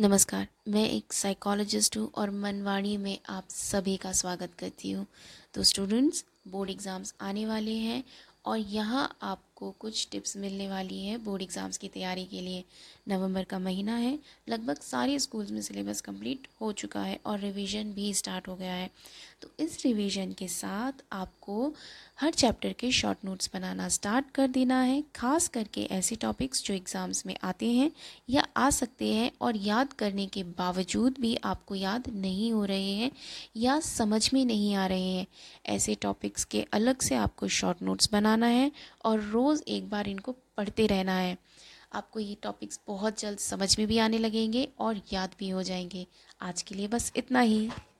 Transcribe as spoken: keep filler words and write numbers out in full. नमस्कार, मैं एक साइकोलॉजिस्ट हूँ और मनवाणी में आप सभी का स्वागत करती हूँ। तो स्टूडेंट्स, बोर्ड एग्ज़ाम्स आने वाले हैं और यहाँ आपको कुछ टिप्स मिलने वाली है बोर्ड एग्ज़ाम्स की तैयारी के लिए। नवंबर का महीना है, लगभग सारे स्कूल्स में सिलेबस कंप्लीट हो चुका है और रिवीजन भी स्टार्ट हो गया है। तो इस रिवीजन के साथ आपको हर चैप्टर के शॉर्ट नोट्स बनाना स्टार्ट कर देना है, खास करके ऐसे टॉपिक्स जो एग्ज़ाम्स में आते हैं या आ सकते हैं और याद करने के बावजूद भी आपको याद नहीं हो रहे हैं या समझ में नहीं आ रहे हैं। ऐसे टॉपिक्स के अलग से आपको शॉर्ट नोट्स बनाना है और रोज़ एक बार इनको पढ़ते रहना है। आपको ये टॉपिक्स बहुत जल्द समझ में भी आने लगेंगे और याद भी हो जाएंगे। आज के लिए बस इतना ही।